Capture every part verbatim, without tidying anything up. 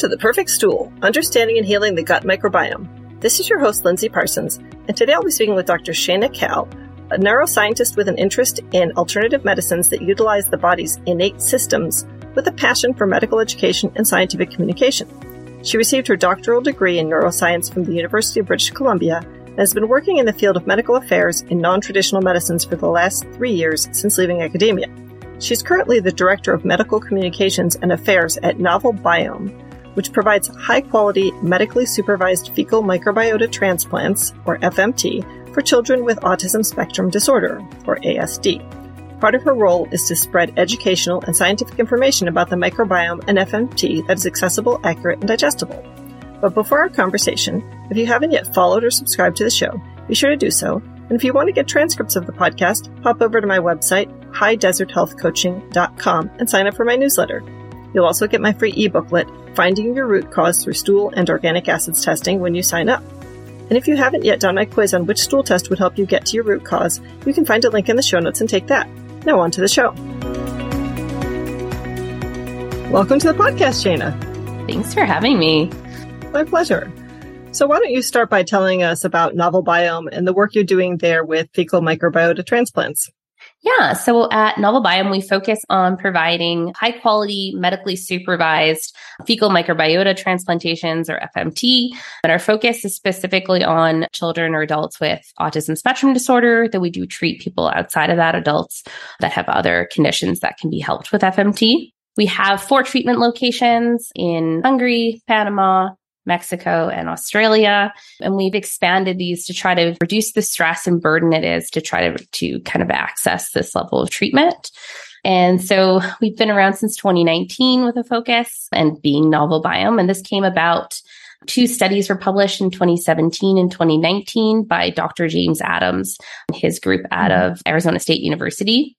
to The Perfect Stool, Understanding and Healing the Gut Microbiome. This is your host, Lindsey Parsons, and today I'll be speaking with Doctor Shaina Cahill, a neuroscientist with an interest in alternative medicines that utilize the body's innate systems with a passion for medical education and scientific communication. She received her doctoral degree in neuroscience from the University of British Columbia and has been working in the field of medical affairs in non-traditional medicines for the last three years since leaving academia. She's currently the Director of Medical Communications and Affairs at Novel Biome, which provides high-quality, medically supervised fecal microbiota transplants, or F M T, for children with autism spectrum disorder, or A S D. Part of her role is to spread educational and scientific information about the microbiome and F M T that is accessible, accurate, and digestible. But before our conversation, if you haven't yet followed or subscribed to the show, be sure to do so. And if you want to get transcripts of the podcast, hop over to my website, high desert health coaching dot com, and sign up for my newsletter. You'll also get my free e-booklet, Finding Your Root Cause Through Stool and Organic Acids Testing, when you sign up. And if you haven't yet done my quiz on which stool test would help you get to your root cause, you can find a link in the show notes and take that. Now on to the show. Welcome to the podcast, Shaina. Thanks for having me. My pleasure. So why don't you start by telling us about Novel Biome and the work you're doing there with fecal microbiota transplants? Yeah. So at Novel Biome, we focus on providing high quality, medically supervised fecal microbiota transplantations, or F M T. And our focus is specifically on children or adults with autism spectrum disorder, though we do treat people outside of that, adults that have other conditions that can be helped with F M T. We have four treatment locations in Hungary, Panama, Mexico, and Australia. And we've expanded these to try to reduce the stress and burden it is to try to, to kind of access this level of treatment. And so we've been around since twenty nineteen with a focus and being Novel Biome. And this came about, two studies were published in twenty seventeen and twenty nineteen by Doctor James Adams and his group out of Arizona State University,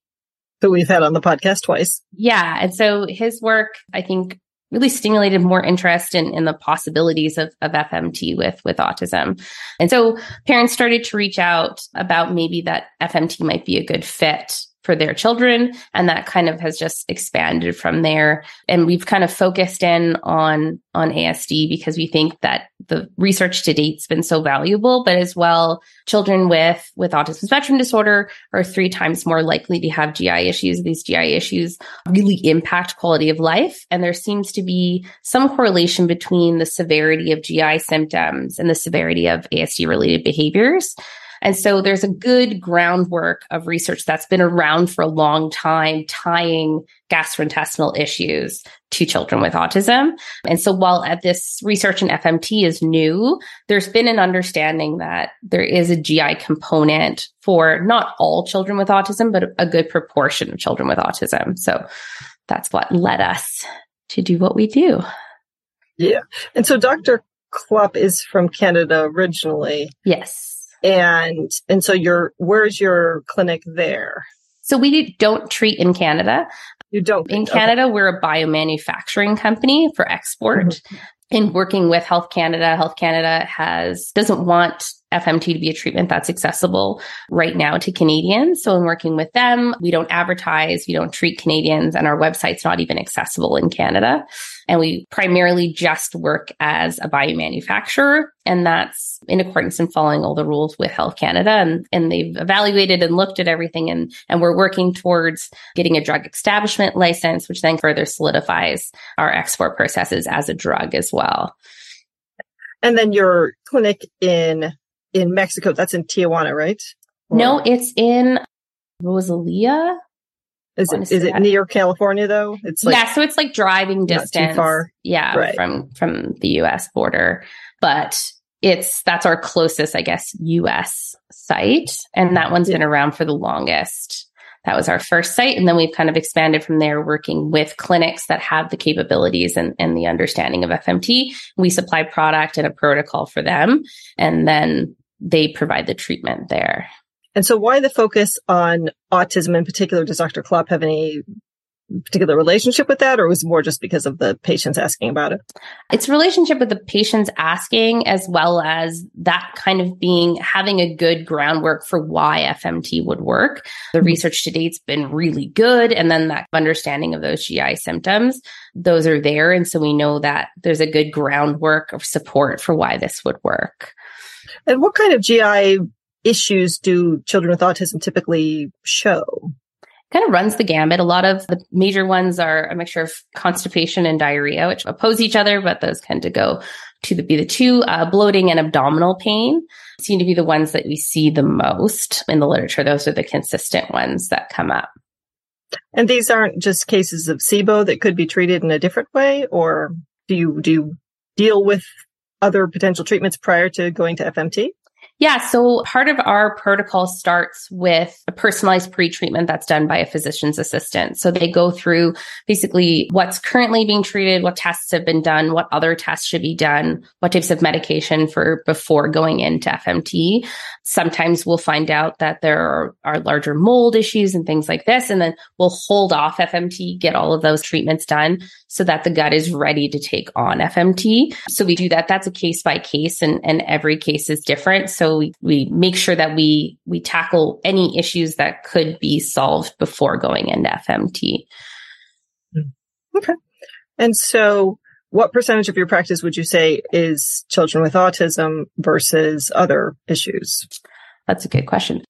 who we've had on the podcast twice. Yeah. And so his work, I think, really stimulated more interest in, in the possibilities of, of F M T with, with autism. And so parents started to reach out about maybe that F M T might be a good fit for their children. And that kind of has just expanded from there. And we've kind of focused in on, on A S D because we think that the research to date's been so valuable, but as well, children with, with autism spectrum disorder are three times more likely to have G I issues. These G I issues really impact quality of life. And there seems to be some correlation between the severity of G I symptoms and the severity of A S D related behaviors. And so there's a good groundwork of research that's been around for a long time, tying gastrointestinal issues to children with autism. And so while at this research in F M T is new, there's been an understanding that there is a G I component for not all children with autism, but a good proportion of children with autism. So that's what led us to do what we do. Yeah. And so Doctor Klopp is from Canada originally. Yes. And and so your where's your clinic there? So we don't treat in Canada. You don't in Canada. Okay. We're a biomanufacturing company for export. Mm-hmm. And working with Health Canada, Health Canada has doesn't want F M T to be a treatment that's accessible right now to Canadians. So in working with them, we don't advertise, we don't treat Canadians, and our website's not even accessible in Canada. And we primarily just work as a biomanufacturer, and that's in accordance and following all the rules with Health Canada. And, and they've evaluated and looked at everything, and, and we're working towards getting a drug establishment license, which then further solidifies our export processes as a drug as well. And then your clinic in In Mexico, that's in Tijuana, right? Or no, it's in Rosalia. Is it is it that. near California though? It's like, yeah, so it's like driving distance, far. yeah, right. from from the U S border. But it's that's our closest, I guess, U S site, and that one's yeah. been around for the longest. That was our first site, and then we've kind of expanded from there, working with clinics that have the capabilities and, and the understanding of F M T. We supply product and a protocol for them, and then they provide the treatment there. And so why the focus on autism in particular? Does Doctor Klopp have any particular relationship with that, or was it more just because of the patients asking about it? It's relationship with the patients asking, as well as that kind of being, having a good groundwork for why F M T would work. The research to date's been really good. And then that understanding of those G I symptoms, those are there. And so we know that there's a good groundwork of support for why this would work. And what kind of G I issues do children with autism typically show? Kind of runs the gamut. A lot of the major ones are a mixture of constipation and diarrhea, which oppose each other, but those tend to go to the, be the two. Uh, bloating and abdominal pain seem to be the ones that we see the most in the literature. Those are the consistent ones that come up. And these aren't just cases of S I B O that could be treated in a different way, or do you, do you deal with other potential treatments prior to going to F M T? Yeah. So part of our protocol starts with a personalized pre-treatment that's done by a physician's assistant. So they go through basically what's currently being treated, what tests have been done, what other tests should be done, what types of medication for before going into F M T. Sometimes we'll find out that there are, are larger mold issues and things like this. And then we'll hold off F M T, get all of those treatments done so that the gut is ready to take on F M T. So we do that. That's a case by case, and, and every case is different. So We, we make sure that we we tackle any issues that could be solved before going into F M T. Okay. And so what percentage of your practice would you say is children with autism versus other issues? That's a good question.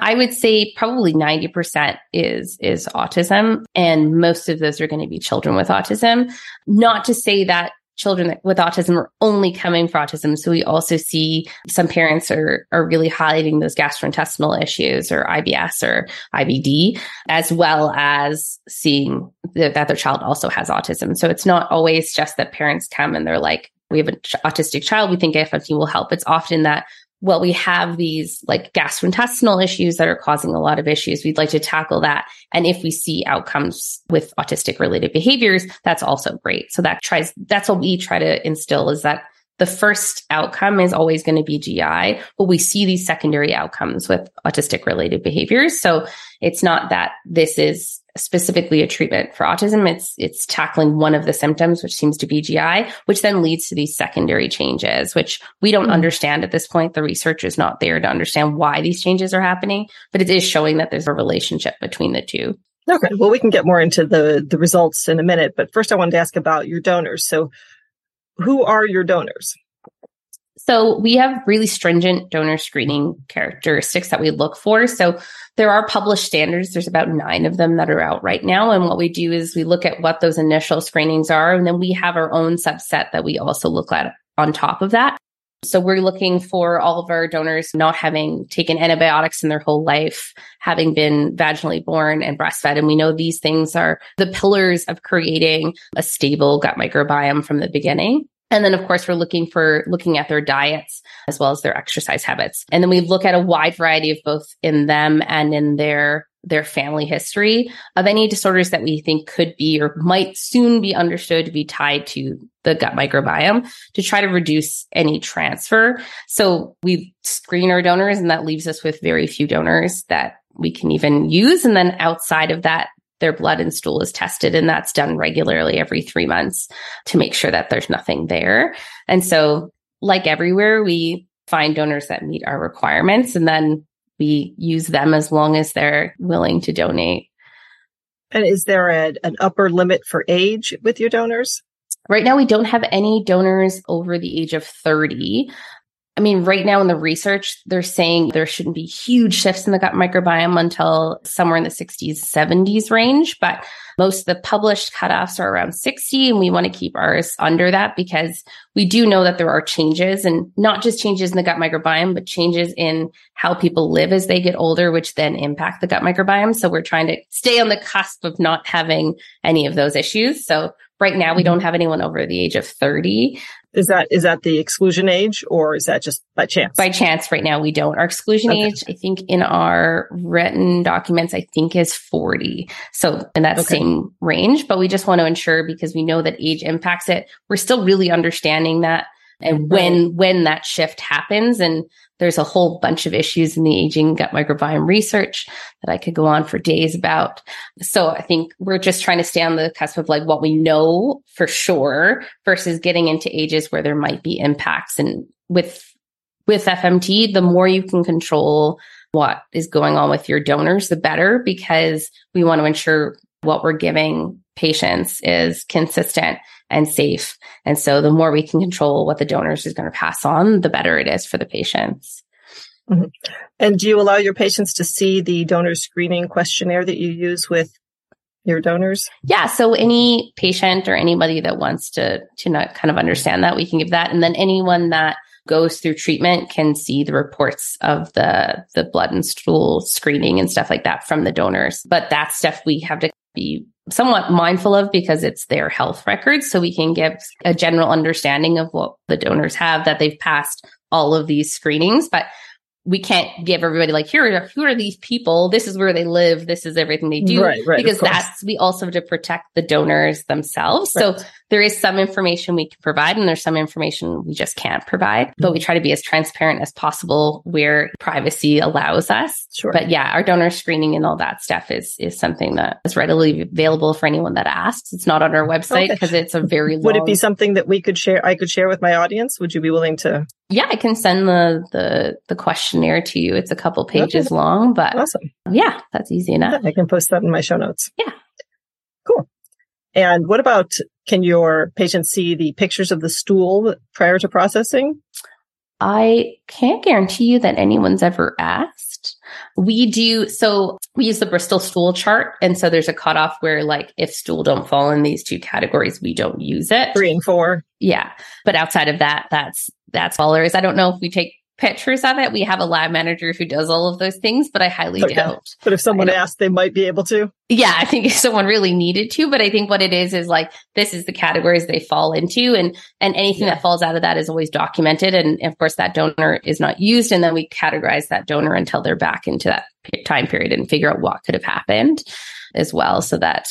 I would say probably ninety percent is is autism, and most of those are going to be children with autism. Not to say that children with autism are only coming for autism. So we also see some parents are are really highlighting those gastrointestinal issues or I B S or I B D, as well as seeing that their child also has autism. So it's not always just that parents come and they're like, we have an autistic child, we think F M T will help. It's often that, well, we have these like gastrointestinal issues that are causing a lot of issues. We'd like to tackle that. And if we see outcomes with autistic related behaviors, that's also great. So that tries, that's what we try to instill, is that the first outcome is always going to be G I, but we see these secondary outcomes with autistic related behaviors. So it's not that this is specifically a treatment for autism. It's, it's tackling one of the symptoms, which seems to be G I, which then leads to these secondary changes, which we don't understand at this point. The research is not there to understand why these changes are happening, but it is showing that there's a relationship between the two. Okay. Well, we can get more into the, the results in a minute, but first I wanted to ask about your donors. So who are your donors? So we have really stringent donor screening characteristics that we look for. So there are published standards. There's about nine of them that are out right now. And what we do is we look at what those initial screenings are, and then we have our own subset that we also look at on top of that. So we're looking for all of our donors not having taken antibiotics in their whole life, having been vaginally born and breastfed. And we know these things are the pillars of creating a stable gut microbiome from the beginning. And then, of course, we're looking for looking at their diets as well as their exercise habits. And then we look at a wide variety of both in them and in their their family history of any disorders that we think could be or might soon be understood to be tied to the gut microbiome, to try to reduce any transfer. So we screen our donors, and that leaves us with very few donors that we can even use. And then outside of that, their blood and stool is tested, and that's done regularly every three months to make sure that there's nothing there. And so, like everywhere, we find donors that meet our requirements, and then we use them as long as they're willing to donate. And is there a, an upper limit for age with your donors? Right now, we don't have any donors over the age of thirty. I mean, right now in the research, they're saying there shouldn't be huge shifts in the gut microbiome until somewhere in the sixties, seventies range. But most of the published cutoffs are around sixty, and we want to keep ours under that because we do know that there are changes, and not just changes in the gut microbiome, but changes in how people live as they get older, which then impact the gut microbiome. So we're trying to stay on the cusp of not having any of those issues. So right now we don't have anyone over the age of thirty. Is that is that the exclusion age, or is that just by chance? By chance, right now we don't. Our exclusion okay. age, I think, in our written documents, I think is forty. So in that okay. same range, but we just want to ensure, because we know that age impacts it, we're still really understanding that and when when that shift happens. And there's a whole bunch of issues in the aging gut microbiome research that I could go on for days about. So I think we're just trying to stay on the cusp of like what we know for sure versus getting into ages where there might be impacts. And with with F M T, the more you can control what is going on with your donors, the better, because we want to ensure what we're giving patients is consistent and safe. And so the more we can control what the donors is going to pass on, the better it is for the patients. Mm-hmm. And do you allow your patients to see the donor screening questionnaire that you use with your donors? Yeah. So any patient or anybody that wants to, to not kind of understand that, we can give that. And then anyone that goes through treatment can see the reports of the, the blood and stool screening and stuff like that from the donors. But that stuff we have to be somewhat mindful of because it's their health records. So we can give a general understanding of what the donors have, that they've passed all of these screenings, but we can't give everybody like, here are, who are these people? This is where they live. This is everything they do, right, right, because that's, we also have to protect the donors themselves. Right. So there is some information we can provide and there's some information we just can't provide, but we try to be as transparent as possible where privacy allows us. Sure. But yeah, our donor screening and all that stuff is, is something that is readily available for anyone that asks. It's not on our website because okay. It's a very long... Would it be something that we could share? I could share with my audience? Would you be willing to? Yeah, I can send the, the, the questionnaire to you. It's a couple pages okay. long, but awesome. Yeah, that's easy enough. Yeah, I can post that in my show notes. Yeah. Cool. And what about, can your patients see the pictures of the stool prior to processing? I can't guarantee you that anyone's ever asked. We do. So we use the Bristol stool chart. And so there's a cutoff where like, if stool don't fall in these two categories, we don't use it. Three and four. Yeah. But outside of that, that's, that's all there is. I don't know if we take pictures of it. We have a lab manager who does all of those things, but I highly okay. doubt. But if someone asked, they might be able to. Yeah, I think if someone really needed to, but I think what it is is like, this is the categories they fall into, and and anything yeah. that falls out of that is always documented. And of course, that donor is not used, and then we categorize that donor until they're back into that time period and figure out what could have happened as well. So that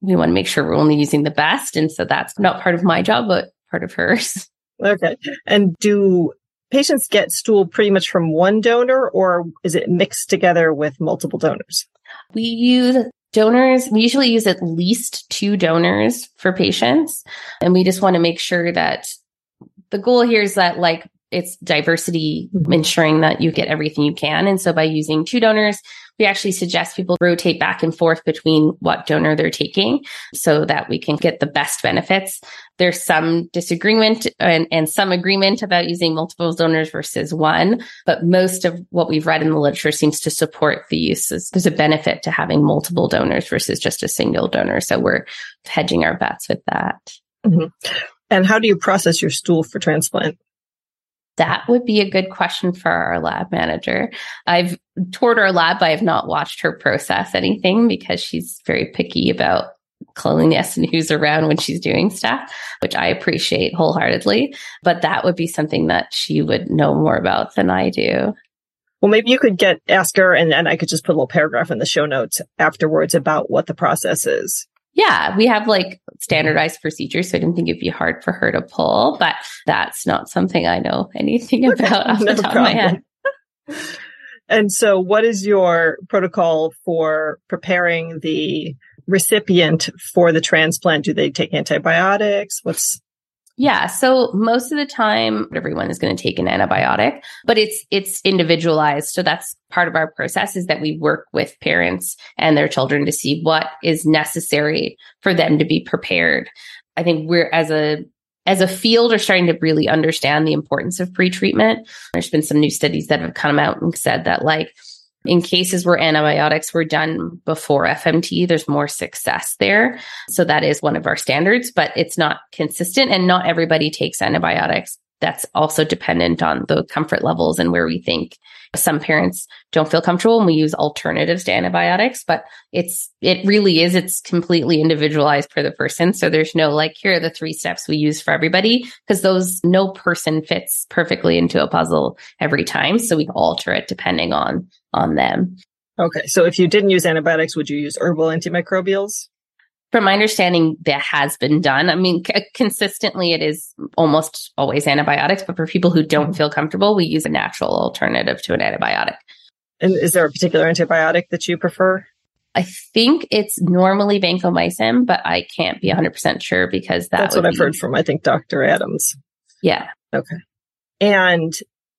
we want to make sure we're only using the best, and so that's not part of my job, but part of hers. Okay, and do patients get stool pretty much from one donor, or is it mixed together with multiple donors? We use donors, we usually use at least two donors for patients. And we just want to make sure that the goal here is that like it's diversity, mm-hmm. ensuring that you get everything you can. And so by using two donors, we actually suggest people rotate back and forth between what donor they're taking so that we can get the best benefits. There's some disagreement and, and some agreement about using multiple donors versus one, but most of what we've read in the literature seems to support the uses. There's a benefit to having multiple donors versus just a single donor. So we're hedging our bets with that. Mm-hmm. And how do you process your stool for transplant? That would be a good question for our lab manager. I've toured our lab, but I have not watched her process anything because she's very picky about cleanliness and who's around when she's doing stuff, which I appreciate wholeheartedly. But that would be something that she would know more about than I do. Well, maybe you could get ask her and, and I could just put a little paragraph in the show notes afterwards about what the process is. Yeah, we have like standardized procedures, so I didn't think it'd be hard for her to pull, but that's not something I know anything about off the top of my head. And so what is your protocol for preparing the recipient for the transplant? Do they take antibiotics? What's Yeah. So most of the time, everyone is going to take an antibiotic, but it's, it's individualized. So that's part of our process is that we work with parents and their children to see what is necessary for them to be prepared. I think we're as a, as a field are starting to really understand the importance of pre-treatment. There's been some new studies that have come out and said that like, in cases where antibiotics were done before F M T, there's more success there. So that is one of our standards, but it's not consistent and not everybody takes antibiotics. That's also dependent on the comfort levels and where we think some parents don't feel comfortable and we use alternatives to antibiotics, but it's, it really is, it's completely individualized for the person. So there's no like, here are the three steps we use for everybody because those, no person fits perfectly into a puzzle every time. So we alter it depending on, on them. Okay. So if you didn't use antibiotics, would you use herbal antimicrobials? From my understanding, that has been done. I mean, c- consistently, it is almost always antibiotics, but for people who don't feel comfortable, we use a natural alternative to an antibiotic. And is there a particular antibiotic that you prefer? I think it's normally vancomycin, but I can't be one hundred percent sure because that That's would what I've be... heard from, I think, Doctor Adams. Yeah. Okay. And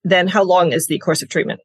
then how long is the course of treatment?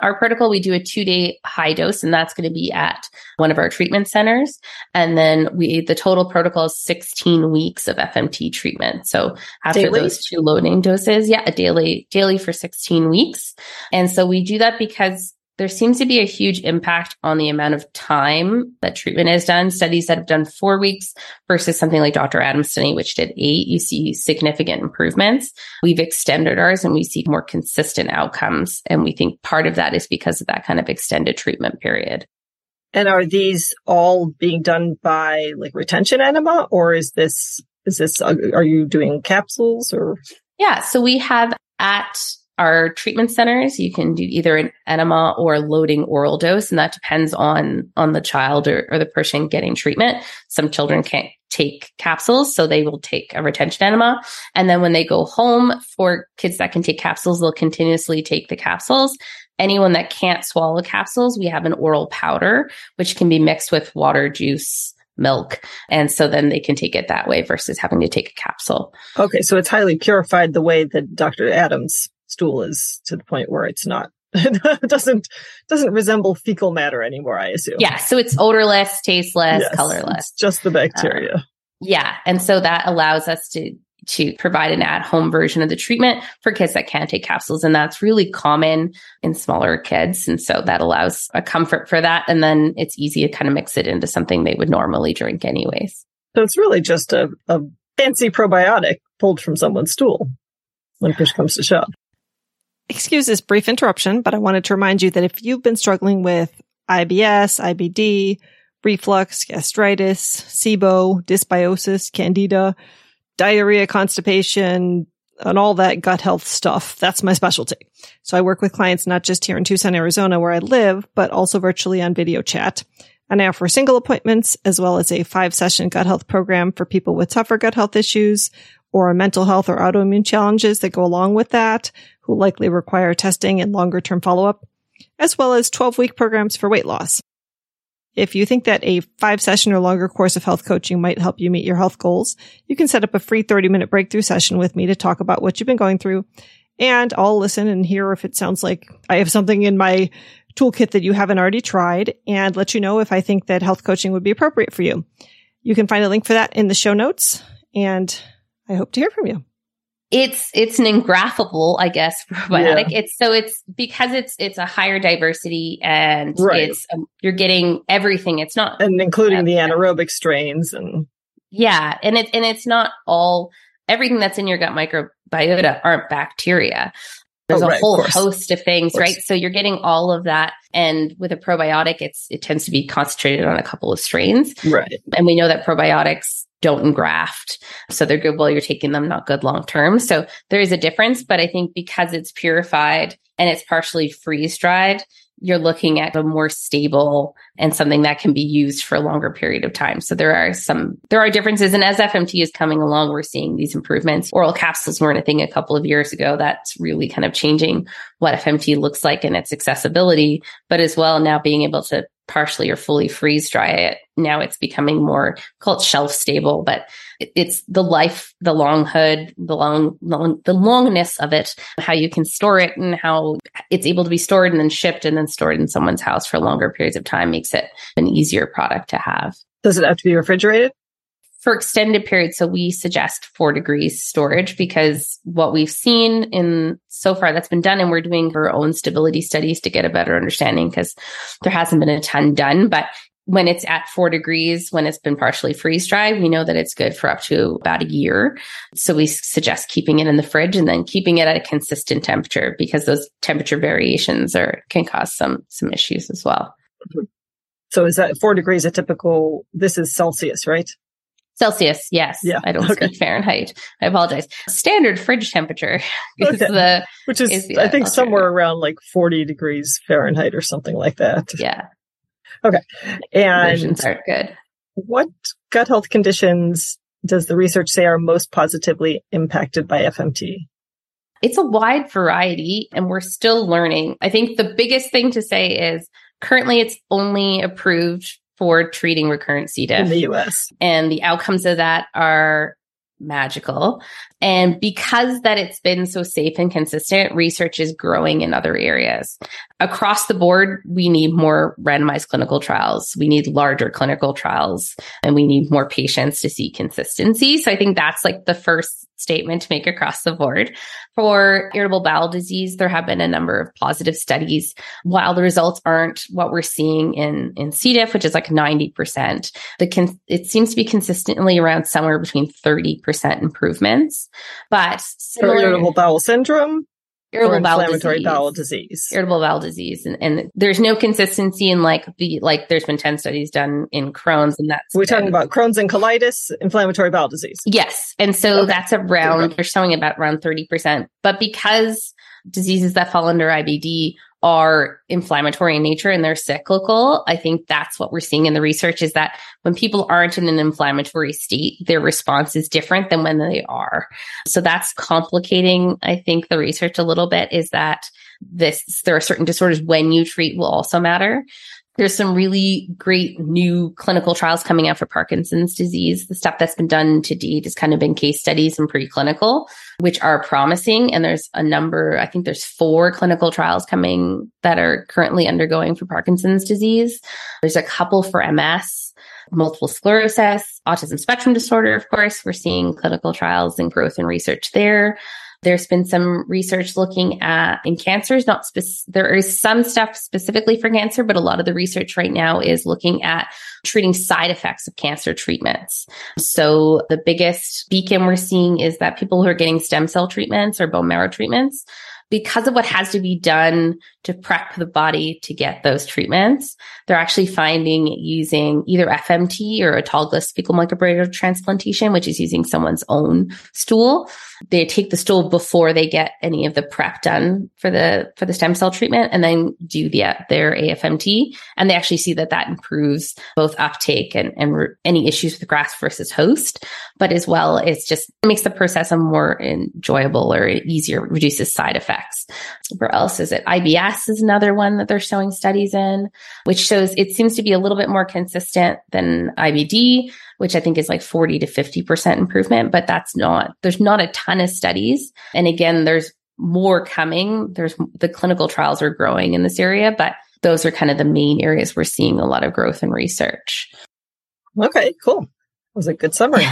Our protocol, we do a two-day high dose, and that's going to be at one of our treatment centers. And then we the total protocol is sixteen weeks of F M T treatment. So after daily? those two loading doses, yeah, a daily, daily for sixteen weeks. And so we do that because there seems to be a huge impact on the amount of time that treatment is done. Studies that have done four weeks versus something like Doctor Adams' study, which did eight, you see significant improvements. We've extended ours and we see more consistent outcomes. And we think part of that is because of that kind of extended treatment period. And are these all being done by like retention enema, or is this, is this, are you doing capsules or? Yeah. So we have at our treatment centers, you can do either an enema or loading oral dose, and that depends on on the child or, or the person getting treatment. Some children can't take capsules, so they will take a retention enema. And then when they go home, for kids that can take capsules, they'll continuously take the capsules. Anyone that can't swallow capsules, we have an oral powder, which can be mixed with water, juice, milk. And so then they can take it that way versus having to take a capsule. Okay, so it's highly purified the way that Doctor Adams stool is, to the point where it's not it doesn't doesn't resemble fecal matter anymore, I assume. Yeah, so it's odorless, tasteless, yes, colorless. It's just the bacteria. Um, yeah, and so that allows us to to provide an at-home version of the treatment for kids that can't take capsules, and that's really common in smaller kids, and so that allows a comfort for that, and then it's easy to kind of mix it into something they would normally drink anyways. So it's really just a, a fancy probiotic pulled from someone's stool when push comes to shove. Excuse this brief interruption, but I wanted to remind you that if you've been struggling with I B S, I B D, reflux, gastritis, S I B O, dysbiosis, candida, diarrhea, constipation, and all that gut health stuff, that's my specialty. So I work with clients not just here in Tucson, Arizona, where I live, but also virtually on video chat. And I offer single appointments as well as a five-session gut health program for people with tougher gut health issues or mental health or autoimmune challenges that go along with that, who likely require testing and longer-term follow-up, as well as twelve-week programs for weight loss. If you think that a five-session or longer course of health coaching might help you meet your health goals, you can set up a free thirty-minute breakthrough session with me to talk about what you've been going through, and I'll listen and hear if it sounds like I have something in my toolkit that you haven't already tried, and let you know if I think that health coaching would be appropriate for you. You can find a link for that in the show notes, and I hope to hear from you. It's, it's an engraftable, I guess, probiotic. Yeah. It's so it's because it's, it's a higher diversity and right. it's, um, you're getting everything. It's not. And including uh, the anaerobic strains and. Yeah. And it, and it's not all, everything that's in your gut microbiota aren't bacteria. There's oh, right, a whole of host of things, of right? So you're getting all of that. And with a probiotic, it's, it tends to be concentrated on a couple of strains. Right. And we know that probiotics don't engraft. So they're good while you're taking them, not good long term. So there is a difference, but I think because it's purified and it's partially freeze dried, you're looking at a more stable and something that can be used for a longer period of time. So there are some, there are differences. And as F M T is coming along, we're seeing these improvements. Oral capsules weren't a thing a couple of years ago. That's really kind of changing what F M T looks like and its accessibility, but as well now being able to partially or fully freeze dry it. Now it's becoming more called shelf stable, but it, it's the life, the long hood, the long, long, the longness of it, how you can store it and how it's able to be stored and then shipped and then stored in someone's house for longer periods of time makes it an easier product to have. Does it have to be refrigerated? For extended periods, so we suggest four degrees storage because what we've seen in so far that's been done, and we're doing our own stability studies to get a better understanding because there hasn't been a ton done. But when it's at four degrees, when it's been partially freeze dried, we know that it's good for up to about a year. So we suggest keeping it in the fridge and then keeping it at a consistent temperature because those temperature variations are can cause some some issues as well. So is that four degrees a typical? This is Celsius, right? Celsius, yes. Yeah. I don't okay. speak Fahrenheit. I apologize. Standard fridge temperature is okay. the which is, is the, I think, somewhere around like forty degrees Fahrenheit or something like that. Yeah. Okay. Like and conversions aren't good. What gut health conditions does the research say are most positively impacted by F M T? It's a wide variety, and we're still learning. I think the biggest thing to say is currently it's only approved for treating recurrent C. diff. In the U S. And the outcomes of that are magical. And because that it's been so safe and consistent, research is growing in other areas. Across the board, we need more randomized clinical trials. We need larger clinical trials, and we need more patients to see consistency. So I think that's like the first statement to make across the board. For irritable bowel disease, there have been a number of positive studies. While the results aren't what we're seeing in, in C. diff, which is like ninety percent, the con- it seems to be consistently around somewhere between thirty percent improvements. But similar- For irritable bowel syndrome? Irritable or bowel inflammatory disease, bowel disease, irritable bowel disease, and, and there's no consistency in like the like. There's been ten studies done in Crohn's, and that's we're been, talking about Crohn's and colitis, inflammatory bowel disease. Yes, and so okay. that's around they're showing about around thirty percent. But because diseases that fall under I B D are inflammatory in nature and they're cyclical, I think that's what we're seeing in the research is that when people aren't in an inflammatory state, their response is different than when they are. So that's complicating, I think, the research a little bit is that this there are certain disorders when you treat will also matter. There's some really great new clinical trials coming out for Parkinson's disease. The stuff that's been done to date has kind of been case studies and preclinical, which are promising. And there's a number, I think there's four clinical trials coming that are currently undergoing for Parkinson's disease. There's a couple for M S, multiple sclerosis, autism spectrum disorder, of course. We're seeing clinical trials and growth and research there. There's been some research looking at in cancers, not spec- there is some stuff specifically for cancer, but a lot of the research right now is looking at treating side effects of cancer treatments. So the biggest beacon we're seeing is that people who are getting stem cell treatments or bone marrow treatments, because of what has to be done to prep the body to get those treatments, they're actually finding using either F M T or autologous fecal microbiota transplantation, which is using someone's own stool. They take the stool before they get any of the prep done for the for the stem cell treatment, and then do the their A F M T, and they actually see that that improves both uptake and and re- any issues with graft versus host, but as well, it's just it makes the process a more enjoyable or easier, reduces side effects. Where else is it? I B S is another one that they're showing studies in, which shows it seems to be a little bit more consistent than I B D, which I think is like forty to fifty percent improvement, but that's not, there's not a ton of studies. And again, there's more coming. There's the clinical trials are growing in this area, but those are kind of the main areas we're seeing a lot of growth and research. Okay, cool. That was a good summary.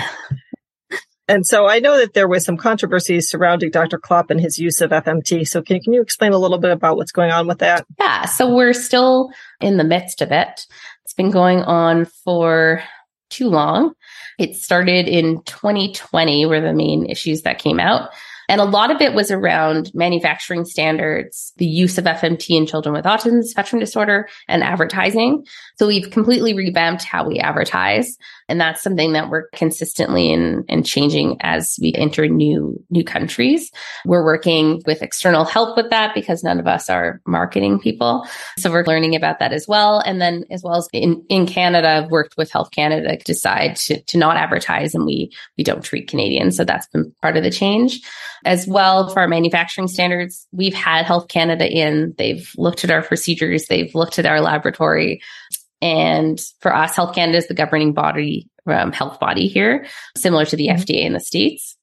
And so I know that there was some controversy surrounding Doctor Klopp and his use of F M T. So can, can you explain a little bit about what's going on with that? Yeah, so we're still in the midst of it. It's been going on for too long. It started in twenty twenty were the main issues that came out. And a lot of it was around manufacturing standards, the use of F M T in children with autism spectrum disorder, and advertising. So we've completely revamped how we advertise. And that's something that we're consistently in and changing as we enter new new countries. We're working with external help with that because none of us are marketing people. So we're learning about that as well. And then as well as in, in Canada, I've worked with Health Canada to decide to, to not advertise, and we we don't treat Canadians. So that's been part of the change. As well, for our manufacturing standards, we've had Health Canada in. They've looked at our procedures. They've looked at our laboratory. And for us, Health Canada is the governing body, um, health body here, similar to the F D A in the States.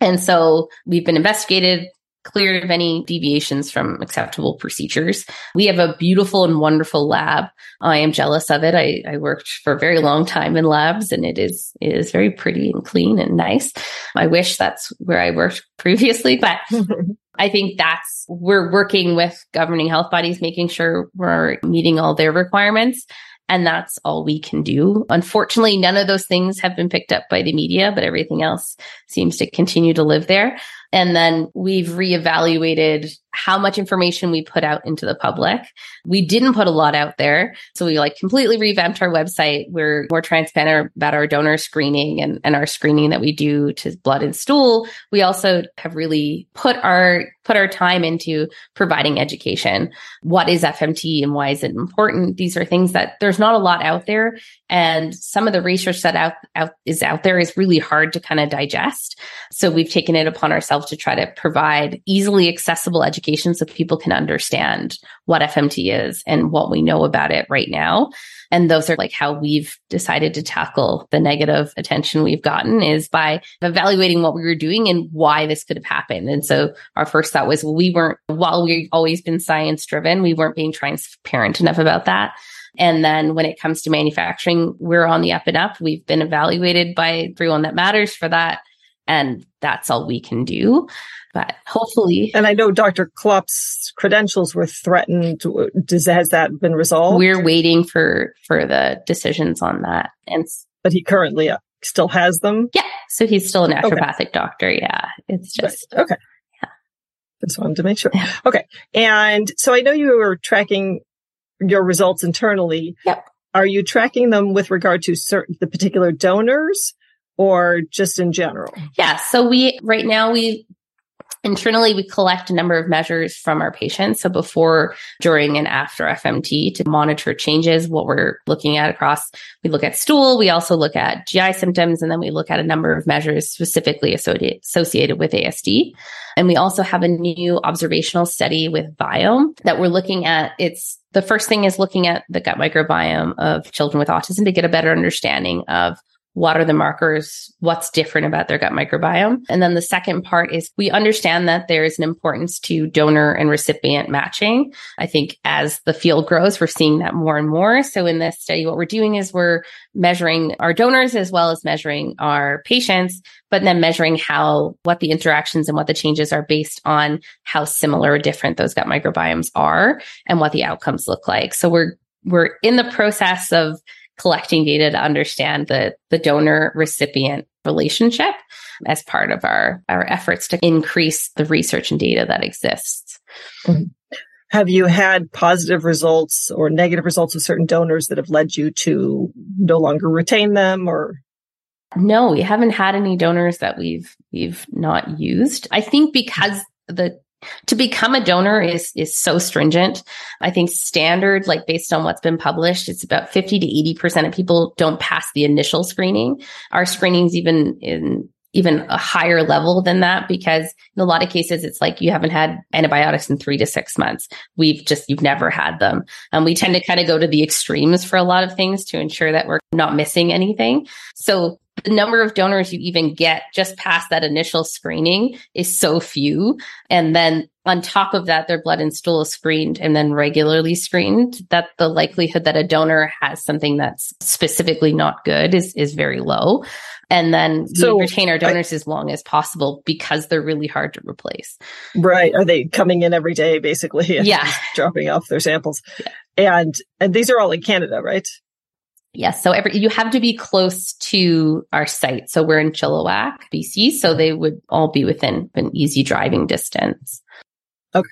And so we've been investigated, cleared of any deviations from acceptable procedures. We have a beautiful and wonderful lab. I am jealous of it. I, I worked for a very long time in labs, and it is it is very pretty and clean and nice. I wish that's where I worked previously, but I think that's, we're working with governing health bodies, making sure we're meeting all their requirements. And that's all we can do. Unfortunately, none of those things have been picked up by the media, but everything else seems to continue to live there. And then we've reevaluated how much information we put out into the public. We didn't put a lot out there. So we like completely revamped our website. We're more transparent about our donor screening and, and our screening that we do to blood and stool. We also have really put our put our time into providing education. What is F M T and why is it important? These are things that there's not a lot out there. And some of the research that out, out is out there is really hard to kind of digest. So we've taken it upon ourselves to try to provide easily accessible education so people can understand what F M T is and what we know about it right now. And those are like how we've decided to tackle the negative attention we've gotten is by evaluating what we were doing and why this could have happened. And so our first thought was, well, we weren't, while we've always been science driven, we weren't being transparent enough about that. And then when it comes to manufacturing, we're on the up and up. We've been evaluated by everyone that matters for that. And that's all we can do. But hopefully. And I know Doctor Klopp's credentials were threatened. Does, has that been resolved? We're waiting for, for the decisions on that. And But he currently still has them? Yeah. So he's still a naturopathic okay. doctor. Yeah. It's just. Right. Okay. Yeah. Just wanted to make sure. Yeah. Okay. And so I know you were tracking your results internally. Yep. Are you tracking them with regard to certain the particular donors or just in general? Yeah. So we, right now we, internally, we collect a number of measures from our patients. So before, during, and after F M T to monitor changes, what we're looking at across, we look at stool, we also look at G I symptoms, and then we look at a number of measures specifically associated with A S D. And we also have a new observational study with Biome that we're looking at. It's the first thing is looking at the gut microbiome of children with autism to get a better understanding of what are the markers, what's different about their gut microbiome. And then the second part is we understand that there is an importance to donor and recipient matching. I think as the field grows, we're seeing that more and more. So in this study, what we're doing is we're measuring our donors as well as measuring our patients, but then measuring how, what the interactions and what the changes are based on how similar or different those gut microbiomes are and what the outcomes look like. So we're, we're in the process of collecting data to understand the, the donor-recipient relationship as part of our, our efforts to increase the research and data that exists. Mm-hmm. Have you had positive results or negative results with certain donors that have led you to no longer retain them or? No, we haven't had any donors that we've we've not used. I think because the To become a donor is is so stringent. I think standard, like based on what's been published, it's about fifty to eighty percent of people don't pass the initial screening. Our screening's even in even a higher level than that, because in a lot of cases, it's like you haven't had antibiotics in three to six months. We've just, you've never had them. And we tend to kind of go to the extremes for a lot of things to ensure that we're not missing anything. So the number of donors you even get just past that initial screening is so few. And then on top of that, their blood and stool is screened and then regularly screened, that the likelihood that a donor has something that's specifically not good is, is very low. And then so we retain our donors I, as long as possible because they're really hard to replace. Right. Are they coming in every day, basically? And yeah. Dropping off their samples. Yeah. And and these are all in Canada, right? Yes. Yeah, so every, you have to be close to our site. So we're in Chilliwack, B C. So they would all be within an easy driving distance. Okay.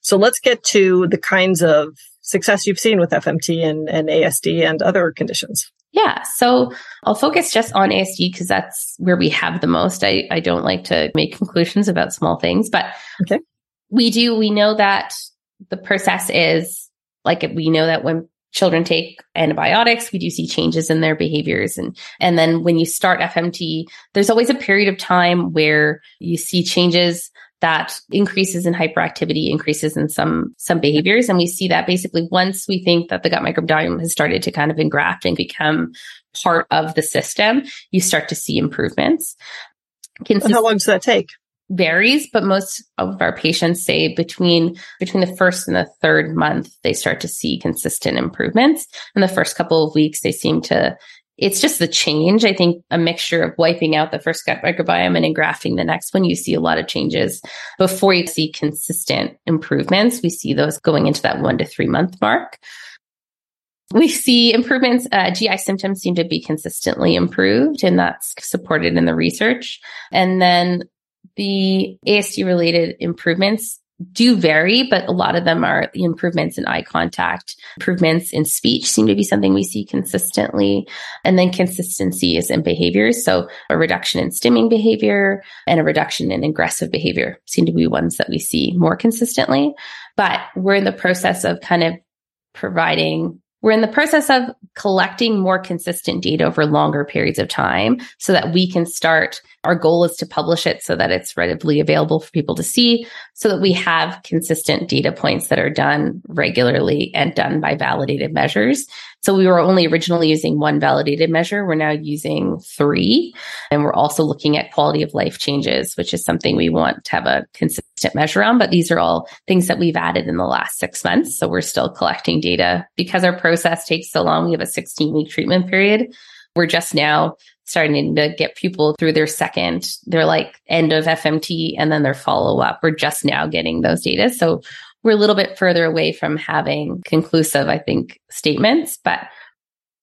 So let's get to the kinds of success you've seen with F M T and, and A S D and other conditions. Yeah. So I'll focus just on A S D because that's where we have the most. I, I don't like to make conclusions about small things, but okay. we do, we know that the process is like, we know that when children take antibiotics, we do see changes in their behaviors. And, and then when you start F M T, there's always a period of time where you see changes that increases in hyperactivity, increases in some, some behaviors. And we see that basically once we think that the gut microbiome has started to kind of engraft and become part of the system, you start to see improvements. Consist- How long does that take? Varies, but most of our patients say between between the first and the third month, they start to see consistent improvements. In the first couple of weeks, they seem to, it's just the change. I think a mixture of wiping out the first gut microbiome and engrafting the next one, you see a lot of changes. Before you see consistent improvements, we see those going into that one to three month mark. We see improvements, uh, G I symptoms seem to be consistently improved, and that's supported in the research. And then the A S D related improvements do vary, but a lot of them are improvements in eye contact. Improvements in speech seem to be something we see consistently. And then consistency is in behaviors. So a reduction in stimming behavior and a reduction in aggressive behavior seem to be ones that we see more consistently. But we're in the process of kind of providing, we're in the process of collecting more consistent data over longer periods of time so that we can start, our goal is to publish it so that it's readily available for people to see, so that we have consistent data points that are done regularly and done by validated measures. So we were only originally using one validated measure. We're now using three. And we're also looking at quality of life changes, which is something we want to have a consistent measure on. But these are all things that we've added in the last six months. So we're still collecting data. Because our process takes so long, we have a sixteen-week treatment period. We're just now starting to get people through their second, their like end of F M T and then their follow-up. We're just now getting those data. So we're a little bit further away from having conclusive, I think, statements. But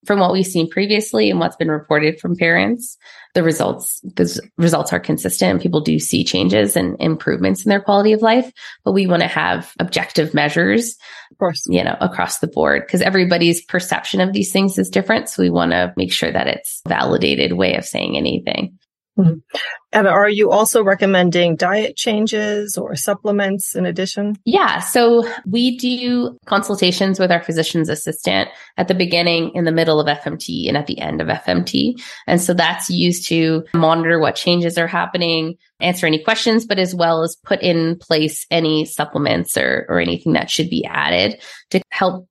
from what we've seen previously and what's been reported from parents, the results, the results are consistent and people do see changes and improvements in their quality of life. But we want to have objective measures, of course, you know, across the board, because everybody's perception of these things is different. So we want to make sure that it's a validated way of saying anything. Mm-hmm. Emma, are you also recommending diet changes or supplements in addition? Yeah. So we do consultations with our physician's assistant at the beginning, in the middle of F M T, and at the end of F M T. And so that's used to monitor what changes are happening, answer any questions, but as well as put in place any supplements or, or anything that should be added to help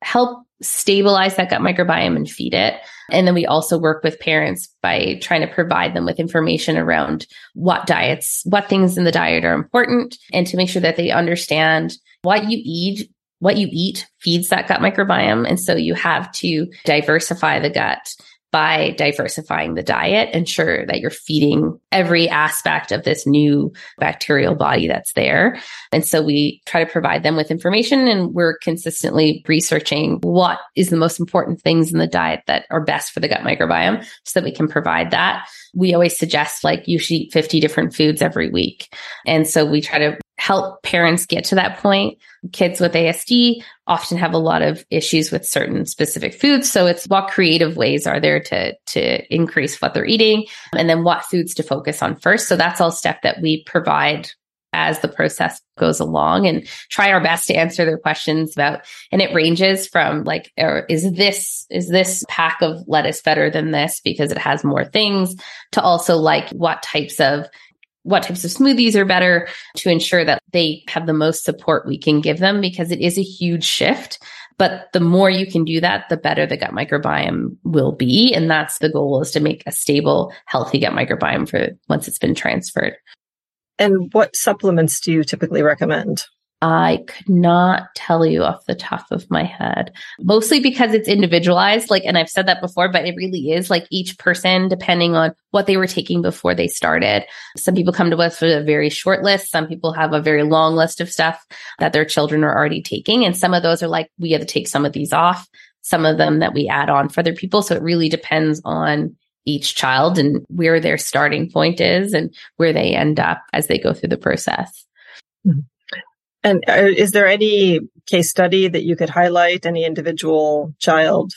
help stabilize that gut microbiome and feed it. And then we also work with parents by trying to provide them with information around what diets, what things in the diet are important, and to make sure that they understand what you eat, what you eat feeds that gut microbiome. And so you have to diversify the gut by diversifying the diet, ensure that you're feeding every aspect of this new bacterial body that's there. And so we try to provide them with information, and we're consistently researching what is the most important things in the diet that are best for the gut microbiome so that we can provide that. We always suggest, like, you should eat fifty different foods every week. And so we try to help parents get to that point. Kids with A S D often have a lot of issues with certain specific foods. So it's what creative ways are there to, to increase what they're eating, and then what foods to focus on first. So that's all stuff that we provide as the process goes along, and try our best to answer their questions about. And it ranges from like, or is this, is this pack of lettuce better than this because it has more things, to also like what types of what types of smoothies are better, to ensure that they have the most support we can give them, because it is a huge shift. But the more you can do that, the better the gut microbiome will be. And that's the goal, is to make a stable, healthy gut microbiome for once it's been transferred. And what supplements do you typically recommend? I could not tell you off the top of my head, mostly because it's individualized. Like, and I've said that before, but it really is like each person, depending on what they were taking before they started. Some people come to us with a very short list. Some people have a very long list of stuff that their children are already taking. And some of those are like, we have to take some of these off, some of them that we add on for other people. So it really depends on each child and where their starting point is and where they end up as they go through the process. Mm-hmm. And is there any case study that you could highlight, any individual child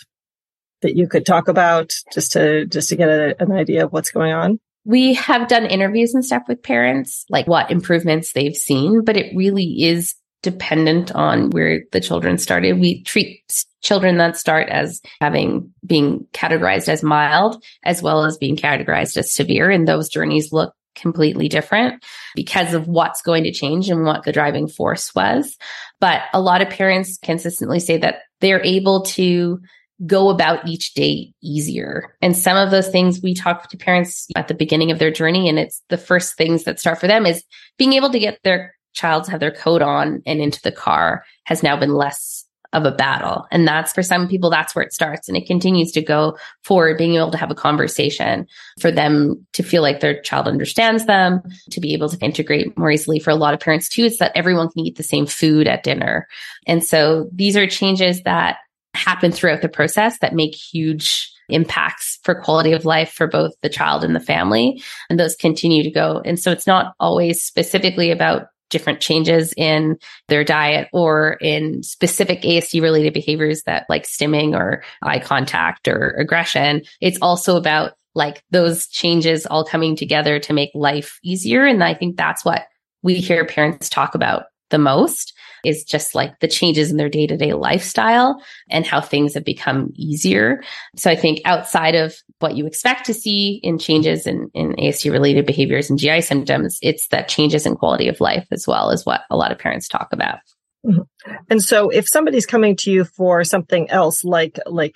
that you could talk about, just to just to get a, an idea of what's going on? We have done interviews and stuff with parents, like what improvements they've seen, but it really is dependent on where the children started. We treat children that start as having being categorized as mild, as well as being categorized as severe, and those journeys look completely different because of what's going to change and what the driving force was. But a lot of parents consistently say that they're able to go about each day easier. And some of those things we talk to parents at the beginning of their journey, and it's the first things that start for them is being able to get their child to have their coat on and into the car has now been less of a battle. And that's, for some people, that's where it starts. And it continues to go forward, being able to have a conversation, for them to feel like their child understands them, to be able to integrate more easily. For a lot of parents too, it's that everyone can eat the same food at dinner. And so these are changes that happen throughout the process that make huge impacts for quality of life for both the child and the family. And those continue to go. And so it's not always specifically about different changes in their diet or in specific A S D related behaviors that like stimming or eye contact or aggression. It's also about like those changes all coming together to make life easier. And I think that's what we hear parents talk about the most, is just like the changes in their day-to-day lifestyle and how things have become easier. So I think outside of what you expect to see in changes in, in A S D-related behaviors and G I symptoms, it's that changes in quality of life as well is what a lot of parents talk about. Mm-hmm. And so if somebody's coming to you for something else like like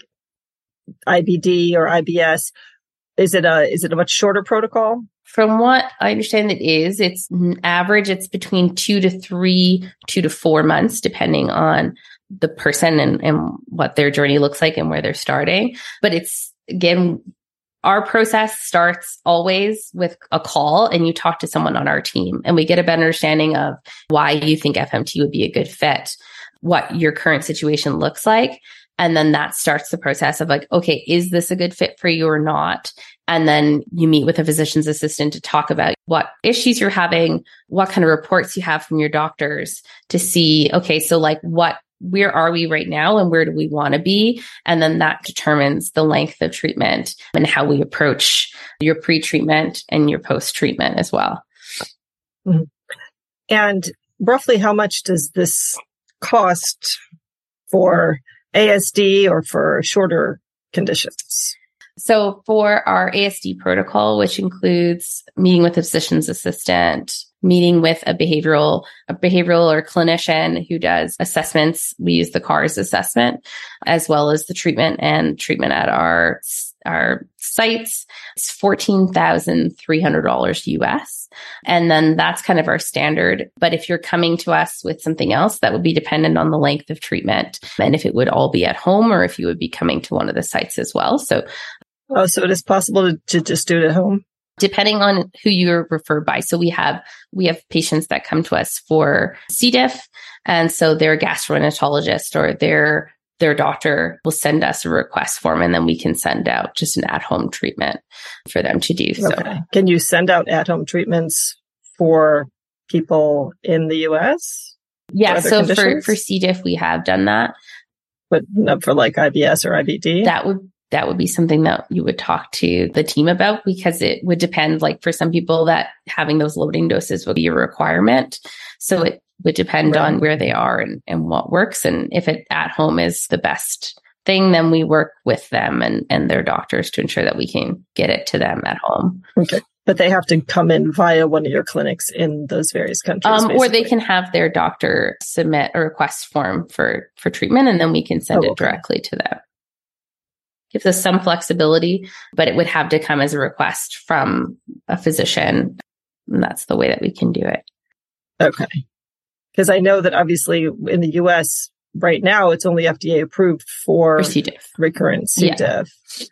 I B D or I B S, is it a is it a much shorter protocol? From what I understand, it is. It's average. It's between two to three, two to four months, depending on the person and, and what their journey looks like and where they're starting. But it's, again, our process starts always with a call and you talk to someone on our team and we get a better understanding of why you think F M T would be a good fit, what your current situation looks like. And then that starts the process of like, okay, is this a good fit for you or not? And then you meet with a physician's assistant to talk about what issues you're having, what kind of reports you have from your doctors to see, okay, so like what, where are we right now and where do we want to be? And then that determines the length of treatment and how we approach your pre-treatment and your post-treatment as well. Mm-hmm. And roughly how much does this cost for A S D or for shorter conditions? So for our A S D protocol, which includes meeting with a physician's assistant, meeting with a behavioral, a behavioral or clinician who does assessments, we use the CARS assessment, as well as the treatment and treatment at our our sites, it's fourteen thousand three hundred dollars U S. And then that's kind of our standard. But if you're coming to us with something else, that would be dependent on the length of treatment and if it would all be at home or if you would be coming to one of the sites as well. So, oh, so it is possible to, to just do it at home? Depending on who you're referred by. So we have we have patients that come to us for C. diff, and so their gastroenterologist or their their doctor will send us a request form and then we can send out just an at-home treatment for them to do. So okay. Can you send out at-home treatments for people in the U S? Yeah. For so for, for C. diff, we have done that. But not for like I B S or I B D? That would that would be something that you would talk to the team about, because it would depend, like for some people that having those loading doses would be a requirement. So it would depend right. on where they are and, and what works. And if it at home is the best thing, then we work with them and, and their doctors to ensure that we can get it to them at home. Okay. But they have to come in via one of your clinics in those various countries. Um, or they can have their doctor submit a request form for, for treatment, and then we can send oh, it okay. directly to them. Gives us some flexibility, but it would have to come as a request from a physician. And that's the way that we can do it. Okay. Because I know that obviously in the U S right now, it's only F D A approved for C. diff. Recurrent C. Yeah. diff.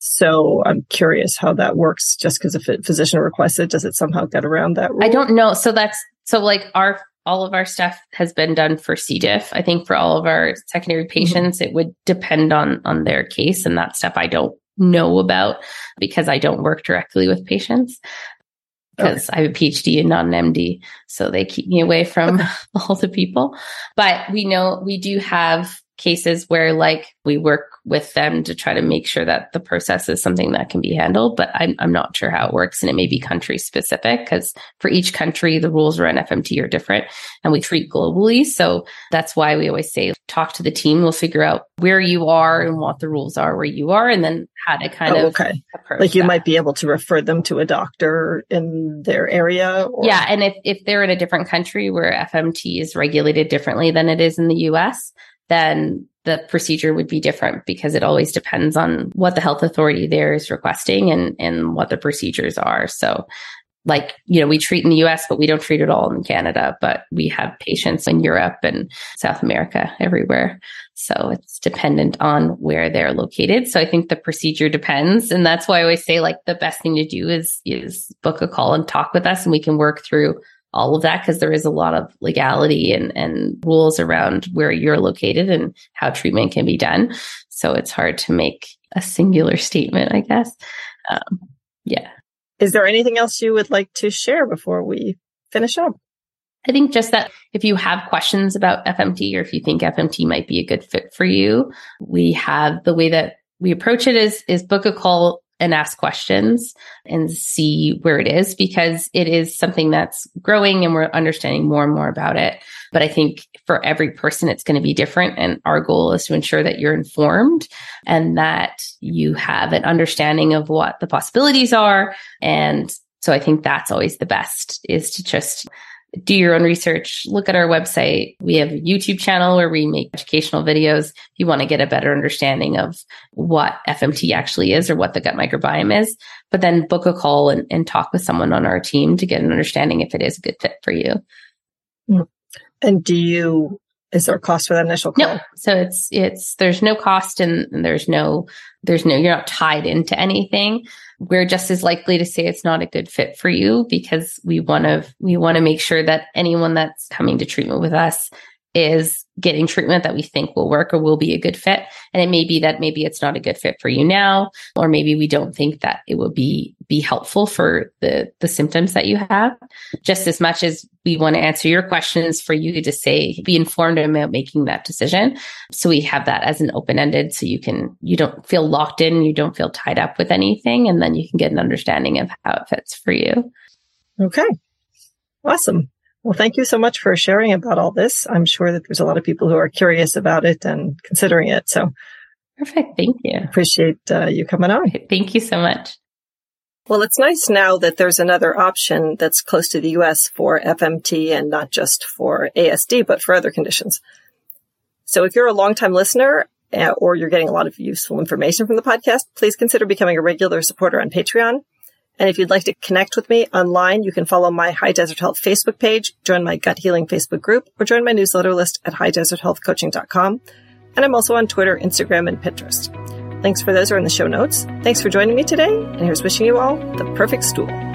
So I'm curious how that works. Just because if a physician requests it, does it somehow get around that rule? I don't know. So that's, so like our, all of our stuff has been done for C. diff. I think for all of our secondary patients, mm-hmm. it would depend on, on their case, and that stuff I don't know about because I don't work directly with patients. Because okay. I have a P H D and not an M D, so they keep me away from all the people. But we know we do have cases where, like, we work with them to try to make sure that the process is something that can be handled. But I'm I'm not sure how it works, and it may be country specific, because for each country the rules around F M T are different, and we treat globally. So that's why we always say talk to the team. We'll figure out where you are and what the rules are where you are, and then how to kind oh, of okay. approach. Like you that. Might be able to refer them to a doctor in their area. Or- yeah, and if if they're in a different country where F M T is regulated differently than it is in the U S, then the procedure would be different, because it always depends on what the health authority there is requesting and, and what the procedures are. So like, you know, we treat in the U S, but we don't treat it all in Canada, but we have patients in Europe and South America, everywhere. So it's dependent on where they're located. So I think the procedure depends. And that's why I always say, like, the best thing to do is, is book a call and talk with us, and we can work through all of that, because there is a lot of legality and, and rules around where you're located and how treatment can be done. So it's hard to make a singular statement, I guess. Um, yeah. Is there anything else you would like to share before we finish up. I think just that if you have questions about F M T or if you think F M T might be a good fit for you, we have the way that we approach it is, is book a call and ask questions and see where it is, because it is something that's growing and we're understanding more and more about it. But I think for every person, it's going to be different. And our goal is to ensure that you're informed and that you have an understanding of what the possibilities are. And so I think that's always the best, is to just do your own research, look at our website. We have a YouTube channel where we make educational videos. If you want to get a better understanding of what F M T actually is or what the gut microbiome is, but then book a call and, and talk with someone on our team to get an understanding if it is a good fit for you. And do you, is there a cost for that initial call? No. So it's, it's, there's no cost and there's no, there's no, you're not tied into anything. We're just as likely to say it's not a good fit for you, because we want to, we want to make sure that anyone that's coming to treatment with us is getting treatment that we think will work or will be a good fit. And it may be that maybe it's not a good fit for you now, or maybe we don't think that it will be be helpful for the the symptoms that you have. Just as much as we want to answer your questions, for you to say, be informed about making that decision. So we have that as an open-ended, so you can, you don't feel locked in, you don't feel tied up with anything, and then you can get an understanding of how it fits for you. Okay. Awesome. Well, thank you so much for sharing about all this. I'm sure that there's a lot of people who are curious about it and considering it. So perfect. Thank you. Appreciate uh, you coming on. Thank you so much. Well, it's nice now that there's another option that's close to the U S for F M T, and not just for A S D, but for other conditions. So if you're a longtime listener or you're getting a lot of useful information from the podcast, please consider becoming a regular supporter on Patreon. And if you'd like to connect with me online, you can follow my High Desert Health Facebook page, join my Gut Healing Facebook group, or join my newsletter list at high desert health coaching dot com. And I'm also on Twitter, Instagram, and Pinterest. Links for those are in the show notes. Thanks for joining me today. And here's wishing you all the perfect stool.